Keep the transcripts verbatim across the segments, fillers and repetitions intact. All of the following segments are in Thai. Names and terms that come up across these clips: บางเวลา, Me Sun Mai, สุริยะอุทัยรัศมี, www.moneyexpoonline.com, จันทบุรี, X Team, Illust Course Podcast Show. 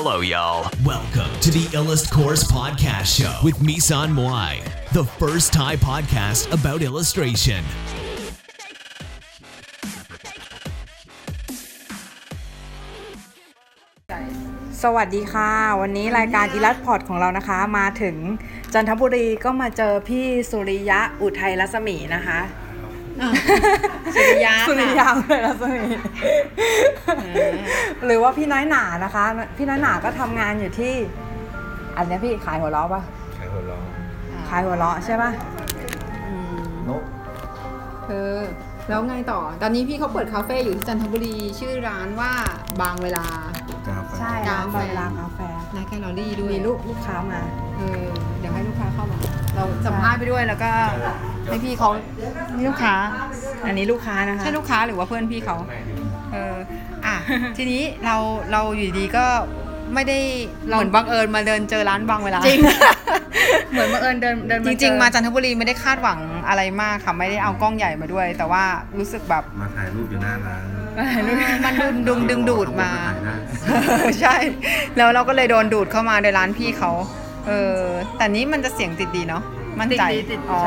Hello, y'all. Welcome to the Illust Course Podcast Show with Me Sun Mai, the first Thai podcast about illustration. สวัสดีค่ะวันนี้รายการ Illust Pod ของเรานะคะมาถึงจันทบุรีก็มาเจอพี่สุริยะอุทัยรัศมีนะคะสุริยะสุริยะเลยนะสุริยะหรือว่าพี่น้อยหนานะคะพี่น้อยหนาก็ทำงานอยู่ที่อันนี้พี่ขายหัวล้อป่ะขายหัวล้อขายหัวล้อใช่ป่ะนกเออแล้วไงต่อตอนนี้พี่เขาเปิดคาเฟ่อยู่ที่จันทบุรีชื่อร้านว่าบางเวลาใช่ร้านบางเวลากาแฟและแกลเลอรี่ด้วยมีลูกลูกค้ามาเออเดี๋ยวให้ลูกค้าเข้ามาเราสัมภาษณ์ไปด้วยแล้วก็ให้พี่เขาลูกค้าอันนี้ลูกค้านะคะใช่ลูกค้าหรือว่าเพื่อนพี่เขาเอออ่ะทีนี้เราเราอยู่ดีก็ไม่ได้เหมือนบังเอิญมาเดินเจอร้านบางเวลาจริงเหมือนบังเอิญเดินเดินจริงๆมาจันทบุรีไม่ได้คาดหวังอะไรมากค่ะไม่ได้เอากล้องใหญ่มาด้วยแต่ว่ารู้สึกแบบมาถ่ายรูปอยู่หน้าร้านมันดึงดึงดูดมาใช่แล้วเราก็เลยโดนดูดเข้ามาในร้านพี่เขาเออแต่นี้มันจะเสียงติดดีเนาะมั่นใจอ๋อ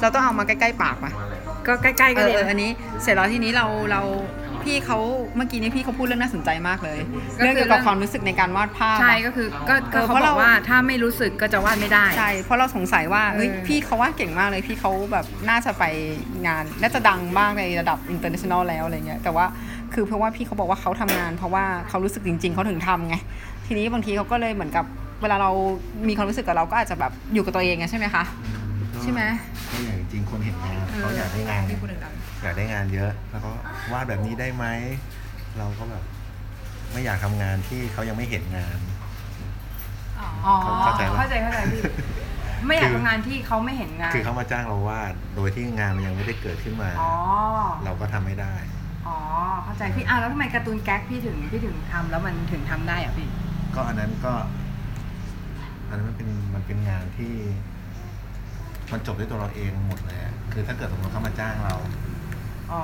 เราต้องเอามาใกล้ๆปากป่ะก็ใกล้ๆก็เลยอันนี้เสร็จแล้วทีนี้เราเราพี่เขาเมื่อกี้นี้พี่เขาพูดเรื่องน่าสนใจมากเลยเรื่องเกี่ยวกับความรู้สึกในการวาดภาพใช่ก็คือก็เขาบอกว่าถ้าไม่รู้สึกก็จะวาดไม่ได้ใช่เพราะเราสงสัยว่าเฮ้ยพี่เขาวาดเก่งมากเลยพี่เขาแบบน่าจะไปงานน่าจะดังมากในระดับ international แล้วอะไรเงี้ยแต่ว่าคือเพราะว่าพี่เขาบอกว่าเขาทำงานเพราะว่าเขารู้สึกจริงๆเขาถึงทำไงทีนี้บางทีเขาก็เลยเหมือนกับเวลาเรามีความรู้สึกกับเราก็อาจจะแบบอยู่กับตัวเองไงใช่ไหมคะใช่ไหมก็อย่างจริงคนเห็นงานเขาอยากได้งานอยากได้งานเยอะแล้วก็วาดแบบนี้ได้ไหมเราก็แบบไม่อยากทำงานที่เขายังไม่เห็นงานอ๋อเข้าใจเข้าใจเข้าใจพี่ไม่อยากทำงานที่เขาไม่เห็นงานคือเขามาจ้างเราวาดโดยที่งานมันยังไม่ได้เกิดขึ้นมาเราก็ทำไม่ได้อ๋อเข้าใจพี่อ่ะแล้วทำไมการ์ตูนแก๊กพี่ถึงพี่ถึงทำแล้วมันถึงทำได้อ่ะพี่ก็อันนั้นก็อันนั้นมันเป็นมันเป็นงานที่มันจบด้วยตัวเราเองหมดเลยคือถ้าเกิดสมมติเขามาจ้างเราอ๋อ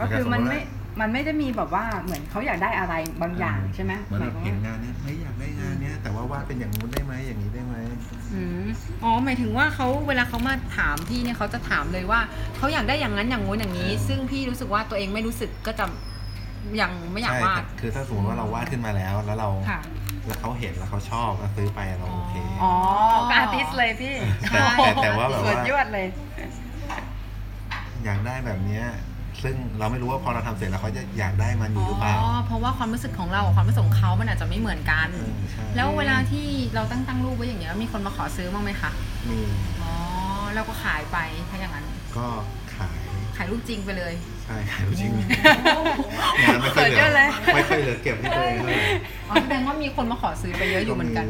ก็คือมันไม่มันไม่ได้มีแบบว่าเหมือนเขาอยากได้อะไรบางอย่างใช่ไหมเหมือนเราเห็นงานนี้ไม่อยากได้งานนี้แต่ว่าวาดเป็นอย่างนู้นได้ไหมอย่างนี้ได้ไหมอ๋อหมายถึงว่าเขาเวลาเขามาถามพี่เนี่ยเขาจะถามเลยว่าเขาอยากได้อย่างนั้นอย่างนู้นอย่างนี้ซึ่งพี่รู้สึกว่าตัวเองไม่รู้สึกก็จะยังไม่อยากวาดคือถ้าสมมติว่าเราวาดขึ้นมาแล้วแล้วเราแล้วเขาเห็นแล้วเขาชอบก็ซื้อไปเราโอเคอ๋อก็อาร์ติสต์เลยพี่แต่แต่ว่าแบบว่าสุดยอดเลยอยากได้แบบเนี้ยซึ่งเราไม่รู้ว่าพอเราทำเสร็จแล้วเขาจะอยากได้มันอยู่หรือเปล่าอ๋อเพราะว่าความรู้สึกของเราความรู้สึกของเขามันอาจจะไม่เหมือนกันแล้วเวลาที่เราตั้งตั้งรูปไว้อย่างเงี้ยมีคนมาขอซื้อบ้างไหมคะมีอ๋อเราก็ขายไปถ้าอย่างนั้นก็ขายขายรูปจริงไปเลยใช่ขายรูปจริงงานไม่ค่อยเหลือไม่ค่อยเหลือเก็บให้ตัวเองเลยอ๋อแสดงว่ามีคนมาขอซื้อไปเยอะอยู่เหมือนกัน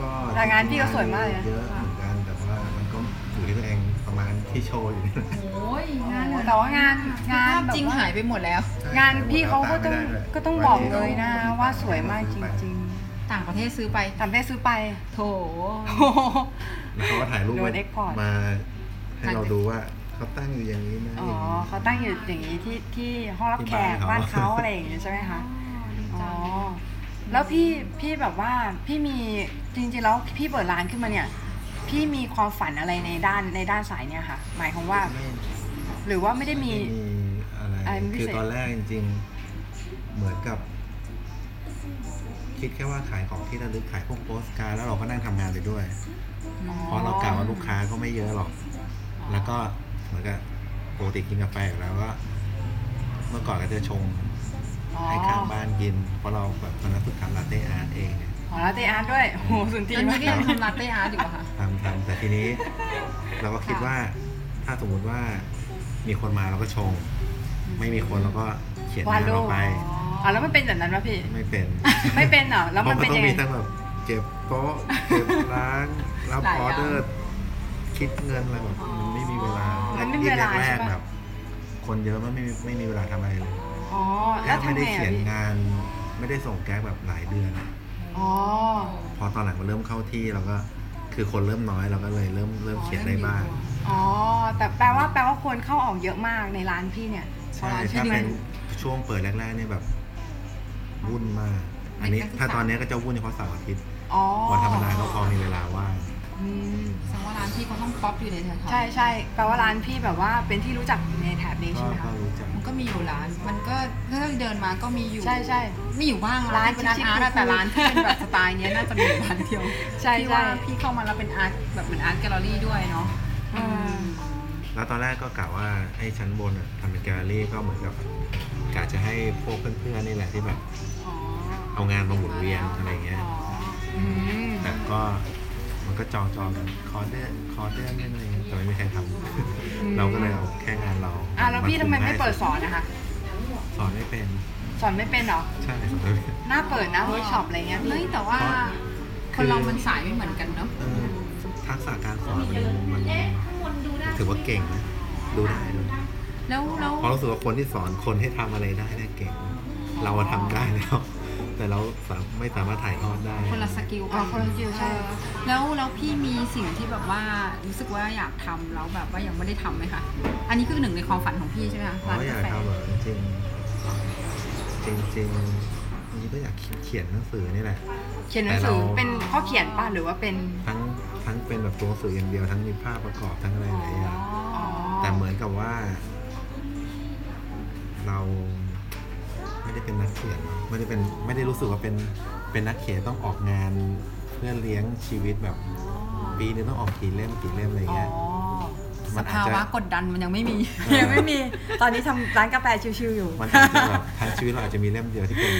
ก็แต่งานพี่ก็สวยมากเลยเยอะเหมือนกันแต่ว่ามันก็อยู่ที่ตัวเองประมาณที่โชว์อยู่นี่โอ้ยงานแต่ว่างานงานจริงหายไปหมดแล้วงานพี่เขาก็ต้องก็ต้องบอกเลยนะว่าสวยมากจริงๆต่างประเทศซื้อไปต่างประเทศซื้อไปโถเขาก็ถ่ายรูปมาให้เราดูว่าเขาตั้งอยู่อย่างนี้นะอ๋อเขาตั้งอยู่อย่างนี้ที่ที่ห้องรับแขกบ้านเขาอะไรอย่างนี้ใช่ไหมคะอ๋อแล้วพี่พี่แบบว่าพี่มีจริงๆแล้วพี่เปิดร้านขึ้นมาเนี่ยพี่มีความฝันอะไรในด้านในด้านสายเนี่ยค่ะหมายความว่าหรือว่าไม่ได้มีอะไรคือตอนแรกจริงๆเหมือนกับคิดแค่ว่าขายของที่ระลึกขายพวกโปสการ์ดแล้วเราก็นั่งทำงานไปด้วยพอเรากล่าวว่าลูกค้าก็ไม่เยอะหรอกแล้วก็เหมือนกับปกติกินกาแฟอยู่แล้วก็เมื่อก่อนก็จะชงให้ข้างบ้านกินเพราะเราแบบตอนนั้นฝึกทำลาเต้อาร์ตเองอ๋อลาเต้อาร์ตด้วยโหสุดที่มากเลยทำลาเต้อาร์ตอยู่ป่ะคะทำทำแต่ทีนี้เราก็คิดว่าถ้าสมมติว่ามีคนมาเราก็ชงไม่มีคนเราก็เขียนมันลงไปอ๋อแล้วมันเป็นแบบนั้นป่ะพี่ไม่เป็นไม่เป็นเหรอแล้วมันเป็นยังไงมันต้องมีทั้งแบบเก็บโต๊ะเก็บร้านรับออเดอร์คิดเงินอะไรแบบมันไม่มีเวลายิ่งแรกแบบคนเยอะมันไม่ไม่มีเวลาทำอะไรเลยอ๋อแล้วไม่ได้เขียนงานไม่ได้ส่งแก๊กแบบหลายเดือนอ๋อพอตอนหลังมันเริ่มเข้าที่เราก็คือคนเริ่มน้อยเราก็เลยเริ่มเริ่มเขียนได้บ้างอ๋อแต่แปลว่าแปลว่าคนเข้าออกเยอะมากในร้านพี่เนี่ยใช่ถ้าเป็นช่วงเปิดแรกๆเนี่ยแบบวุ่นมาก อันนี้ถ้าตอนนี้ก็จะวุ่นเฉพาะเสาร์อาทิตย์วันธรรมดาก็พอมีเวลาว่างแสดงว่าร้านพี่เขาต้องป๊อปอยู่ในแถวๆใช่ใช่แปลว่าร้านพี่แบบว่าเป็นที่รู้จักในแถบนี้ใช่ไหมคะมันก็มีอยู่ร้านมันก็ถ้าเดินมาก็มีอยู่ใช่ใช่มีอยู่บ้างร้านเป็นร้านอาร์ตแต่ร้านที่เป็นแบบสไตล์นี้น่าจะมีร้านเดียวใช่ที่ว่าพี่เข้ามาแล้วเป็นอาร์ตแบบเหมือนอาร์ตแกลเลอรี่ด้วยเนาะแล้วตอนแรกก็กะว่าไอ้ชั้นบนทำเป็นแกลเลอรี่ก็เหมือนกับกะจะให้พวกเพื่อนๆนี่แหละที่แบบเอางานมาหมุนเวียนอะไรเงี้ยแต่ก็มันก็จองจองกันคอร์เดอร์คอร์เดอร์นั่นอะไรแต่ไม่มีใครทำเราก็เลยเอาแค่งานเราอ่ะแล้วพี่ทำไมไม่เปิดสอนนะคะสอนไม่เป็นสอนไม่เป็นหรอใช่สอนไม่เป็นน่าเปิดนะเวิร์คช็อปอะไรเงี้ยเฮ้ยแต่ว่าคนเรามันสายไม่เหมือนกันเนาะทักษะการสอนมันถือว่าเก่งนะดูได้ดูแล้วแล้วเพราะรู้สึกว่าคนที่สอนคนให้ทำอะไรได้เนี่ยเก่งเราทำได้แล้วแต่เราไม่สามารถถ่ายทอดได้คนละสกิลอ๋อคนละสกิลใช่แล้วแล้วพี่มีสิ่งที่แบบว่ารู้สึกว่าอยากทำแล้วแบบว่ายังไม่ได้ทำมั้ยคะอันนี้คือหนึ่งในความฝันของพี่ใช่มั้ยคะอยากทำเหรอจริงจริงๆนี่ก็อยากเขียนหนังสือนี่แหละเขียนหนังสือเป็นข้อเขียนป่ะหรือว่าเป็นทั้งทั้งเป็นแบบตัวหนังสืออย่างเดียวทั้งมีภาพประกอบทั้งอะไรหลายอย่างแต่เหมือนกับว่าเราไม่ได้เป็นนักเขียนไม่ได้เป็นไม่ได้รู้สึกว่าเป็นเป็นนักเขียนต้องออกงานเพื่อเลี้ยงชีวิตแบบปีนึงต้องออกกี่เล่มกี่เล่มอะไรเงี้ยมันอาจจะกดดันมันยังไม่มียังไม่มีตอนนี้ทำร้านกาแฟชิลๆอยู่มันอาจจะแบบทางชีวิตเราอาจจะมีเล่มเดียวที่เป็น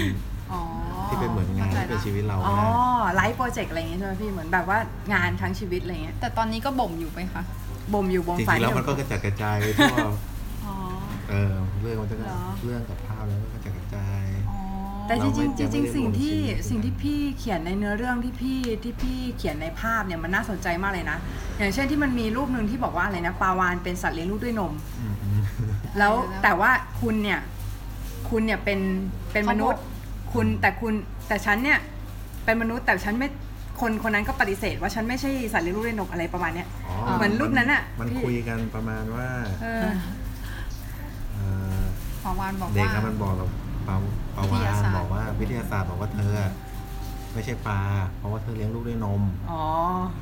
ที่เป็นเหมือนงานที่เป็นชีวิตเราอ๋อไลฟ์โปรเจกต์อะไรเงี้ยใช่ไหมพี่เหมือนแบบว่างานทั้งชีวิตอะไรเงี้ยแต่ตอนนี้ก็บ่มอยู่ไหมคะบ่มอยู่บ่มฝันอยู่จริงๆแล้วมันก็กระจัดกระจายไปทั่วเออเรื่องมันจะเรื่องกับภาพแล้วก็จะกระจายแต่จริงๆจริงๆสิ่งที่สิ่งที่พี่เขียนในเนื้อเรื่องที่พี่ที่พี่เขียนในภาพเนี่ยมันน่าสนใจมากเลยนะอย่างเช่นที่มันมีรูปนึงที่บอกว่าอะไรนะปลาวาฬเป็นสัตว์เลี้ยงลูกด้วยนมแล้วแต่ว่าคุณเนี่ยคุณเนี่ยเป็นเป็นมนุษย์คุณแต่คุณแต่ฉันเนี่ยเป็นมนุษย์แต่ฉันไม่คนคนนั้นก็ปฏิเสธว่าฉันไม่ใช่สัตว์เลี้ยงลูกด้วยนมอะไรประมาณเนี้ยเหมือนรูปนั้นน่ะมันคุยกันประมาณว่าเด็กนะมันบอกแบบปลาวาฬบอกว่าวิทยาศาสตร์บอกว่าเธอไม่ใช่ปลาเพราะว่าเธอเลี้ยงลูกด้วยนมอ๋อ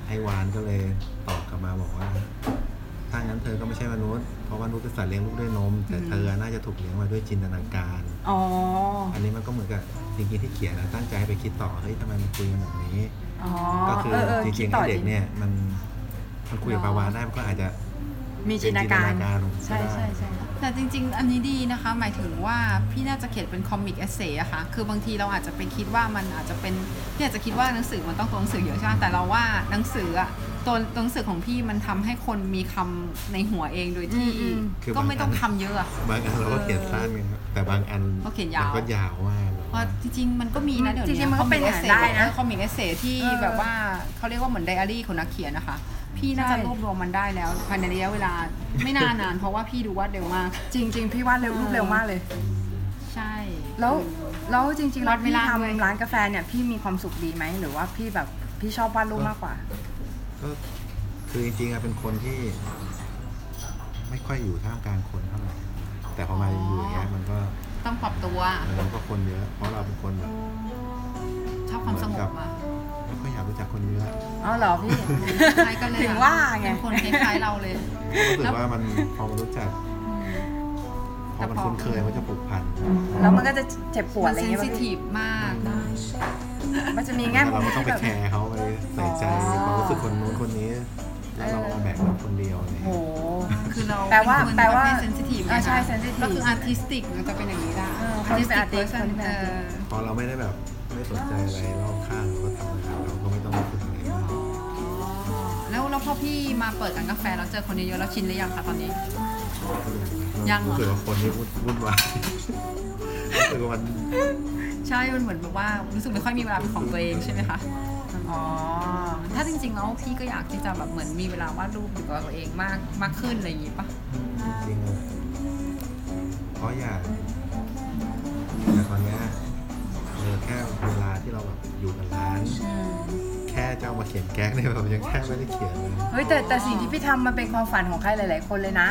ไอวานก็เลยตอบกลับมาบอกว่าถ้างั้นเธอก็ไม่ใช่มนุษย์เพราะว่ามนุษย์เป็นสัตว์เลี้ยงลูกด้วยนมแต่เธอน่าจะถูกเลี้ยงมาด้วยจินตนาการอ๋ออันนี้มันก็เหมือนกับจริงๆที่เขียนนะตั้งใจไปคิดต่อเฮ้ยทำไมมันคุยกันแบบนี้อ๋อก็คือจริงๆเด็กเนี่ยมันมันคุยกับปลาวาฬได้มันก็อาจจะมีจินตนาการใช่ใช่ใช่แต่จริงๆอันนี้ดีนะคะหมายถึงว่าพี่น่าจะเขียนเป็นคอมิกเอเซ่อะค่ะคือบางทีเราอาจจะไปคิดว่ามันอาจจะเป็นพี่อาจจะคิดว่าหนังสือมันต้องตัวหนังสือเยอะใช่ไหมแต่เราว่าหนังสืออะตัวหนังสือของพี่มันทำให้คนมีคำในหัวเองโดยที่ก็ไม่ต้องคำเยอะบางอันเราก็เขียนสั้นไงครับแต่บางอันก็เขียนยาวก็ยาวมากว่าจริงๆมันก็มีนะเดี๋ยวนี้จริงๆมันก็เป็นอย่างได้นะคอมิกเอเซ่ที่แบบว่าเขาเรียกว่าเหมือนไดอารี่ของนักเขียนนะคะพี่น่าจะรวบรวมมันได้แล้วภายในระยะเวลาไม่นานนานเพราะว่าพี่ดูวาดเร็วมากจริงๆพี่วาดเร็วรูปเร็วมากเลยใช่แล้วแล้วจริงๆแล้วพี่ทำร้านกาแฟเนี่ยพี่มีความสุขดีไหมหรือว่าพี่แบบพี่ชอบวาดรูปมากกว่าก็คือจริงๆอะเป็นคนที่ไม่ค่อยอยู่ท่ามกลางคนเท่าไหร่แต่พอมาอยู่อย่างเงี้ยมันก็ต้องปรับตัวมันก็คนเยอะเพราะเราเป็นคนแบบชอบความสงบอะก็อยากรู้จักคนเยอะอ๋อเหรอพี่ใครก็เลยถึงว่าไงคนคล้ายๆเราเลยรู้สึกว่ามันพอมันรู้จักพอมันคุ้นเคยมันจะผูกพันแล้วมันก็จะเจ็บปวดอะไรเงี้ยมันเซนซิทีฟมากมันจะมีแง่มุมที่เราต้องไปแคร์เขาไปใส่ใจความรู้สึกคนนู้นคนนี้แล้วเราเอาแบกรับคนเดียวเนี่ยโอ้โหคือเราแปลว่าแปลว่าเซนซิทีฟอ่ะใช่เซนซิทีฟก็คืออาร์ติสติกมันจะเป็นอย่างนี้ได้อาร์ติสติกเออพอเราไม่ได้แบบไม่สนใจอะไรรอบข้างเราก็ทำงานเราก็ไม่ต้องรู้สึกอะไรมากแล้วแล้วพอพี่มาเปิดร้านกาแฟแล้วเจอคนเยอะๆแล้วชินหรือยังคะตอนนี้ยังเหรอรู้สึกว่าคนนี้วุ่นวายรู้สึกว่ามันใช่มันเหมือนแบบว่ารู้สึกไม่ค่อยมีเวลาเป็นของตัวเองใช่ไหมคะอ๋อถ้าจริงๆแล้วพี่ก็อยากที่จะแบบเหมือนมีเวลาวาดรูปอยู่กับตัวเองมากมากขึ้นอะไรอย่างงี้ป่ะจริงๆเพราะอยากแต่ตอนนี้แค่เวลาที่เราแบบอยู่กับร้านแค ค่จะเอามาเขียนแก๊กเนี่ยผมยังแค่ไม่ได้เขียนเลยเฮ้ยแต่แต่สิ่งที่พี่ทำมันเป็นความฝันของใครหลายๆคนเลยนะ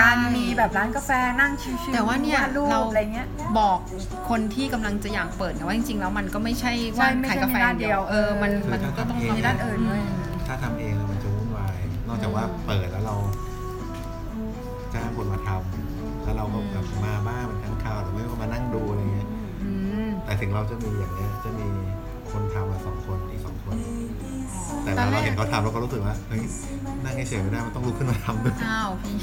การมีแบบร้านกาแฟนั่งชิลๆแต่ว่าเนี่ยเราอะไรเงี้ยบอกคนที่กำลังจะอยากเปิดนะว่าจริงๆแล้วมันก็ไม่ใช่ว่าขายกาแฟเดียวเออมันมันก็ต้องมีด้านอื่นด้วยถ้าทำเองมันจะวุ่นวายนอกจากว่าเปิดแล้วเราจ้างคนมาทำแล้วเราก็แบบมาบ้าเป็นครั้งคราวหรือไม่ก็มานั่งดูอะไรเงี้ยแต่ถึงเราจะมีอย่างเงี้ยจะมีคนทำมาสองคนอีกสองคนแต่เราเราเห็นเขาทำเราก็รู้สึกว่าเฮ้ยนั่งเฉยๆไม่ได้มันต้องลุกขึ้นมาทำด้วยอ้าวพี่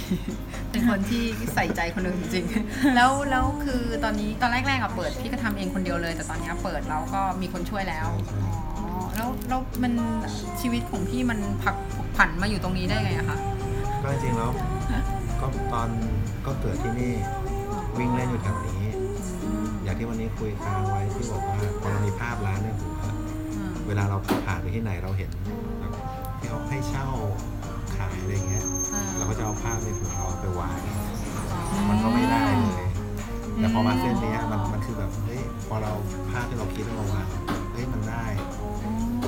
เป็นคนที่ใส่ใจคนอื่นจริงๆแล้วแล้วคือตอนนี้ตอนแรกๆอ่ะเปิดพี่ก็ทำเองคนเดียวเลยแต่ตอนนี้เปิดแล้วก็มีคนช่วยแล้วอ๋อแล้วแล้วมันชีวิตของพี่มันผักผันมาอยู่ตรงนี้ได้ไงอะคะก็จริงแล้วก็ตอนก็เกิดที่นี่วิ่งเล่นอยู่แถวนี้อย่างที่วันนี้คุยค้างไว้ที่บอกว่าพอเรามีภาพร้านในหัวเวลาเราผ่านไปที่ไหนเราเห็นที่เขาให้เช่าขายอะไรเงี้ยเราก็จะเอาภาพในหัวเราไปวางมันก็ไม่ได้เลยแต่พอมาเส้นนี้มันมันคือแบบเฮ้ยพอเราภาพที่เราคิดเราวางเฮ้ยมันได้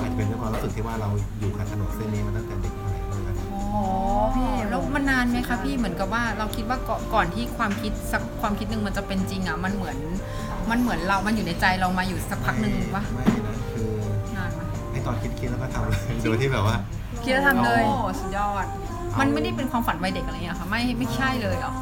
อาจจะเป็นเรื่องความรู้สึกที่ว่าเราอยู่กับถนนเส้นนี้มาตั้งแต่เด็กอ๋อพี่แล้วมันนานไหมคะพี่เหมือนกับว่าเราคิดว่าก่อนที่ความคิดสักความคิดนึงมันจะเป็นจริงอ่ะมันเหมือนมันเหมือนเรามันอยู่ในใจเรามาอยู่สักพักนึงวะไม่นะคือนานมั้ยไอ้ตอนคิดๆแล้วก็ทำเลยโดยที่แบบว่าคิดแล้วทำเลยโอ้สุดยอดมันไม่ได้เป็นความฝันวัยเด็กอะไรอย่างเงี้ยค่ะไม่ไม่ใช่เลยหรอ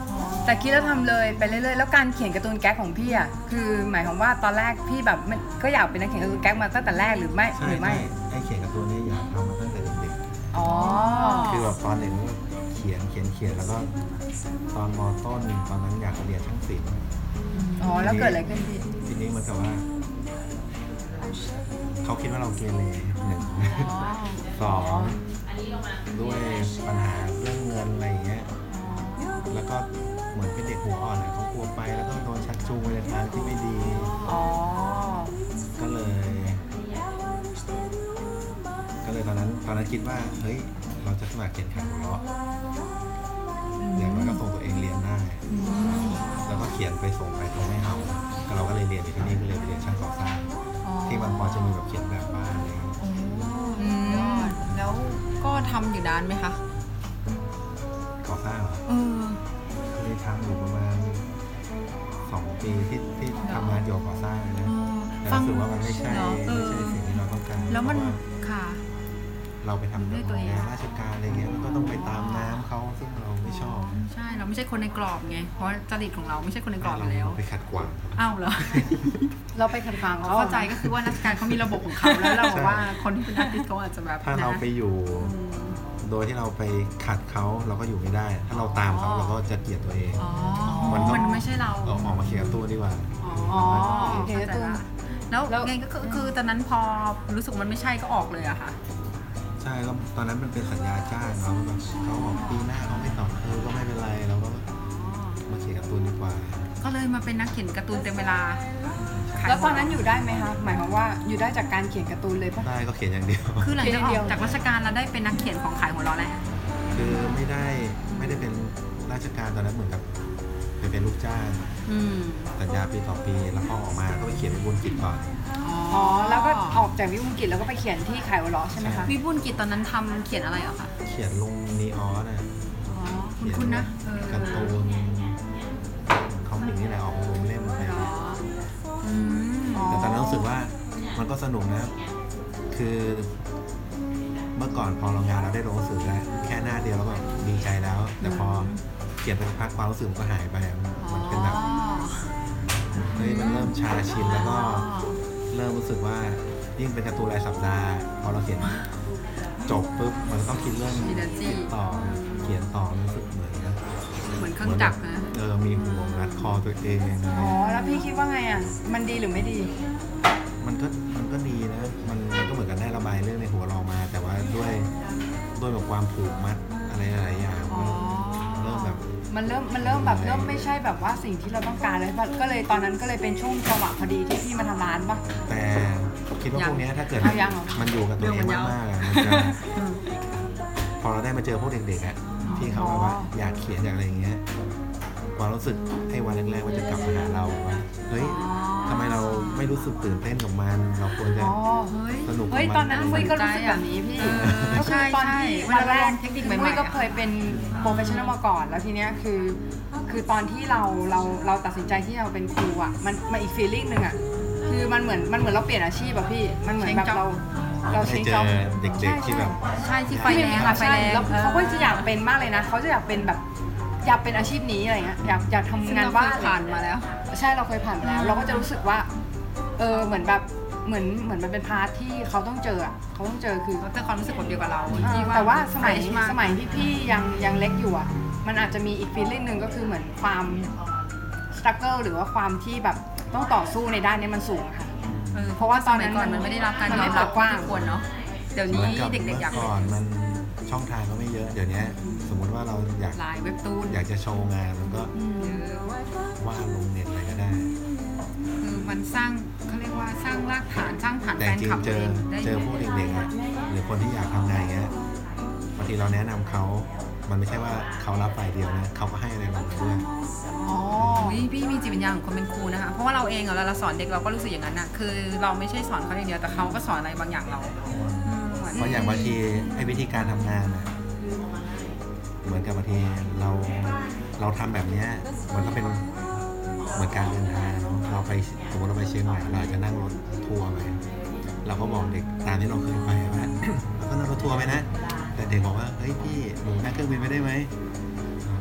แต่คิดแล้วทำเลยไปเรื่อยๆแล้วการเขียนการ์ตูนแก๊กของพี่อ่ะคือหมายความว่าตอนแรกพี่แบบก็อยากเป็นนักเขียนการ์ตูนแก๊กมาตั้งแต่แรกหรือไม่หรือไม่ไอ้เขียนการ์ตูนนี่อยากทำมาตั้งแต่เด็กคือแบบตอนเด็กก็เขียนเขียนเขียนแล้วก็ตอนม.ต้นตอนนั้นอยากเรียนช่างศิลป์อ๋อแล้วเกิดอะไรขึ้นพี่ทีนี้มันแต่ว่าเขาคิดว่าเราเกเรหนึ่งสองด้วยปัญหาเรื่องเงินอะไรอย่างเงี้ยแล้วก็เหมือนเป็นเด็กหัวอ่อนเขากลัวไปแล้วก็โดนชักจูงไปในทางที่ไม่ดีอ๋อก็เลยก็เลยตอนนั้นตอนนั้นคิดว่าเฮ้ยเราจะสมัครเขียนข่าวหัวเราะอย่างน้อยก็ส่งตัวเองเรียนได้แล้วก็เขียนไปส่งไปเขาไม่เอาก็เราก็เลยเรียนอยู่ที่นี่ก็เลยไปเรียนช่างก่อสร้างที่มันพอจะมีแบบเขียนแบบบ้านอะไรแล้วก็ทำอยู่นานไหมคะก่อสร้างเหรอได้ทำอยู่ประมาณสองปีที่ที่ทำงานเกี่ยวกับก่อสร้างนะแต่รู้สึกว่ามันไม่ใช่ไม่ใช่สิ่งที่เราต้องการแล้วมันค่ะเราไปทำด้วยตัวเองราชการอะไรเงี้ยมันก็ต้องไปตามน้ำเขาซึ่งเราไม่ชอบใช่เราไม่ใช่คนในกรอบไงเพราะจริตของเราไม่ใช่คนในกรอบอยู่แล้วเราไปขัดขวางอ้าวเหรอเราไปขัดขวางเข้าใจก็คือว่าราชการเขามีระบบของเขาแล้วเราบอกว่าคนที่เป็นอาร์ติสต์เขาอาจจะแบบถ้าเราไปอยู่โดยที่เราไปขัดเขาเราก็อยู่ไม่ได้ถ้าเราตามเขาเราก็จะเกลียดตัวเองมันก็ไม่ใช่เราเราออกมาเขียนตัวดีกว่าอ๋อเขียนตัวแล้วไงก็คือตอนนั้นพอรู้สึกมันไม่ใช่ก็ออกเลยอะค่ะใช่แล้วตอนนั้นมันเป็นสัญญาจ้างเขาแบบเขาบอกปีหน้าเขาไม่ตอบเออก็ไม่เป็นไรเราก็มาเขียนการ์ตูนดีกว่าก็เลยมาเป็นนักเขียนการ์ตูนเต็มเวลาแล้วตอนนั้นอยู่ได้ไหมคะหมายความว่าอยู่ได้จากการเขียนการ์ตูนเลยปะได้ก็เขียนอย่างเดียวคือหลังจากออกจากราชการเราได้เป็นนักเขียนของขายหัวเราะแล้วคือไม่ได้ไม่ได้เป็นราชการตอนนั้นเหมือนกับไปเป็นลูกจ้างสัญญาปีต่อปีแล้วพอออกมาก็ไปเขียนในบุญกิจก่อนอ๋อแล้วก็ออกจากวิบูลย์กิจแล้วก็ไปเขียนที่ขายหัวเราะใช่ไหมคะวิบูลย์กิจตอนนั้นทำเขียนอะไรเหรอคะเขียนลงนีออนน่ะอ๋อคุณคุณนะการ์ตูนคอมิกนี่แหละออกลงเล่มอะไรแต่ตอนนั้นรู้สึกว่ามันก็สนุกนะคือเมื่อก่อนพอเรางานเราได้ลงหนังสือแล้วแค่หน้าเดียวแล้วแบบดีใจแล้วแต่พอเขียนไปพักความรู้สึกมันก็หายไปมันเป็นแบบเฮ้ยมันเริ่มชาชินแล้วก็เริ่มรู้สึกว่ายิ่งเป็นการ์ตูนรายสัปดาห์พอเราเขียนจบปุ๊บมันต้องคิดเรื่องคิดต่อเขียนต่อรู้สึกเหมือนเหมือนเครื่องจักรนะเออมีห่วงรัดคอตัวเองอ๋อแล้วพี่คิดว่าไงอ่ะมันดีหรือไม่ดีมันก็มันก็ดีนะมันก็เหมือนกันได้ระบายเรื่องในหัวเรามาแต่ว่าด้วยด้วยแบบความผูกมัดอะไรหลายอย่างเริ่มแบบมันเริ่มมันเริ่มแบบเริ่มไม่ใช่แบบว่าสิ่งที่เราต้องการเลยก็เลยตอนนั้นก็เลยเป็นช่วงจังหวะพอดีที่พี่มาทำร้านป่ะแต่คิดว่าพวกนี้ถ้าเกิดมันอยู่กับตัวเองมากๆมันจะพอเราได้มาเจอพวกเด็กๆอ่ะที่เขาแบบว่าอยากเขียนอยากอะไรอย่างเงี้ยความรู้สึกไอ้วันแรกๆว่าจะกลับมาหาเราว่าเฮ้ยทำไมเรา ไม่รู้สึกตื่นเต้นกับมันเราควรจะสนุกกับมันเฮ้ยตอนนั้นมุ้ยก็รู้สึกแบบนี้พี่ก็คือตอนที่วันแรกเทคนิคใหม่ๆมุ้ยก็เคยเป็นโปรเฟชชั่นอลมาก่อนแล้วทีเนี้ยคือคือตอนที่เราเราเราตัดสินใจที่เราเป็นครูอ่ะมันมันอีกฟีลลิ่งนึงอ่ะคือมันเหมือนมันเหมือนเราเปลี่ยนอาชีพอ่ะพี่มันเหมือนแบบเราเราเช็คจอเด็กๆที่แบบใช่ที่ไฟแรงค่ะไฟแรงแล้วเขาก็จะอยากเป็นมากเลยนะเขาจะอยากเป็นแบบอยากเป็นอาชีพนี้อะไรเงี้ยอยากอยากทำงานบ้านผ่านมาแล้วใช่เราเคยผ่านมาแล้วเราก็จะรู้สึกว่าเออเหมือนแบบเหมือนเหมือนมันเป็นพาร์ทที่เขาต้องเจออ่ะเขาต้องเจอคือเขาจะความรู้สึกแบบเดียวกับเราแต่ว่าสมัยสมัยที่พี่ยังยังเล็กอยู่อ่ะมันอาจจะมีอีกฟีลลิ่งนึงก็คือเหมือนความสตรัคเกิลหรือว่าความที่แบบต้องต่อสู้ในด้านนี้มันสูงค่ะเพราะว่าตอนนั้นมันไม่ได้รับการยอมรับกว้างควรเนาะเดี๋ยวนี้เด็กๆอยากก่อนมันช่องทางก็ไม่เยอะเดี๋ยวนี้สมมติว่าเราอยากไลน์เว็บตูนอยากจะโชว์งานมันก็วาดลงเน็ตอะไรก็ได้คือมันสร้างเขาเรียกว่าสร้างรากฐานสร้างฐานแฟนคลับเจอเจอพวกเด็กๆหรือคนที่อยากทำงานเงี้ยบางทีเราแนะนำเขามันไม่ใช่ว่าเขารับฝ่ายเดียวนะเขาก็ให้อะไรเราด้วยอ๋อพี่มีจิตวิญญาณของคนเป็นครูนะคะเพราะว่าเราเองเราสอนเด็กเราก็รู้สึกอย่างนั้นนะคือเราไม่ใช่สอนเขาอย่างเดียวแต่เขาก็สอนอะไรบางอย่างเราเพราะอย่างบางทีไอ้วิธีการทำงานนะเหมือนกับบางทีเราเราทำแบบนี้มันก็เป็นเหมือนการเดินทางเราไปสมมติเราไปเชียงใหม่เราจะนั่งรถทัวร์ไปเราก็บอกเด็กตามที่เราเคยไปว่า เราก็นั่งรถทัวร์ไปนะแต่เด็กบอกว่าเฮ้ยพี่หนูนั่งเครื่องบินไปได้ไหม